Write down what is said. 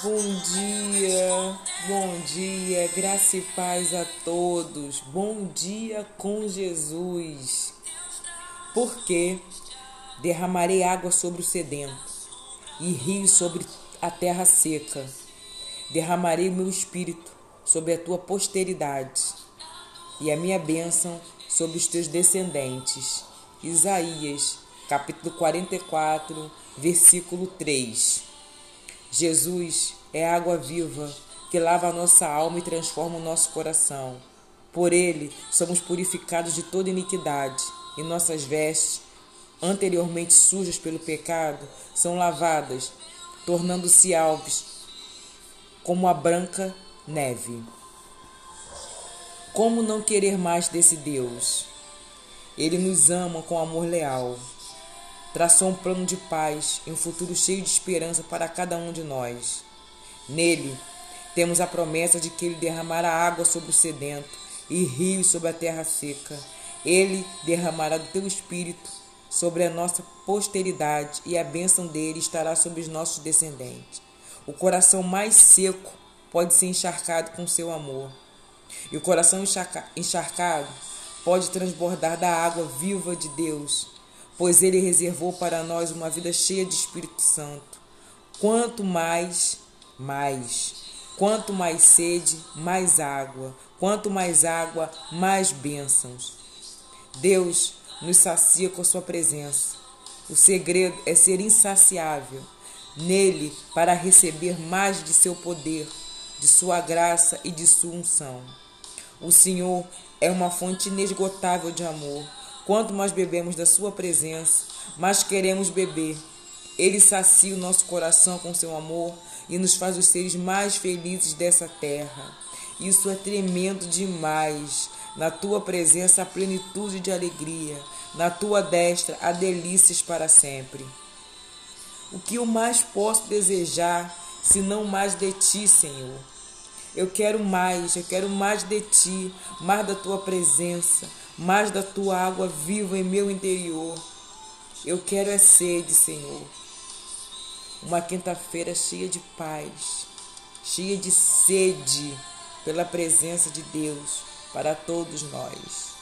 Bom dia, graça e paz a todos. Bom dia com Jesus. Porque derramarei água sobre o sedento e rio sobre a terra seca. Derramarei o meu espírito sobre a tua posteridade e a minha bênção sobre os teus descendentes. Isaías, capítulo 44, versículo 3. Jesus é água viva que lava a nossa alma e transforma o nosso coração. Por ele somos purificados de toda iniquidade, e nossas vestes, anteriormente sujas pelo pecado, são lavadas, tornando-se alves como a branca neve. Como não querer mais desse Deus? Ele nos ama com amor leal. Traçou um plano de paz e um futuro cheio de esperança para cada um de nós. Nele, temos a promessa de que ele derramará água sobre o sedento e rios sobre a terra seca. Ele derramará do teu espírito sobre a nossa posteridade e a bênção dele estará sobre os nossos descendentes. O coração mais seco pode ser encharcado com seu amor. E o coração encharcado pode transbordar da água viva de Deus, pois ele reservou para nós uma vida cheia de Espírito Santo. Quanto mais, mais. Quanto mais sede, mais água. Quanto mais água, mais bênçãos. Deus nos sacia com a sua presença. O segredo é ser insaciável nele para receber mais de seu poder, de sua graça e de sua unção. O Senhor é uma fonte inesgotável de amor. Quanto mais bebemos da sua presença, mais queremos beber. Ele sacia o nosso coração com seu amor e nos faz os seres mais felizes dessa terra. Isso é tremendo demais. Na tua presença, a plenitude de alegria. Na tua destra, há delícias para sempre. O que eu mais posso desejar, se não mais de ti, Senhor? Eu quero mais de ti, mais da tua presença, mais da tua água viva em meu interior. Eu quero é sede, Senhor. Uma quinta-feira cheia de paz, cheia de sede pela presença de Deus para todos nós.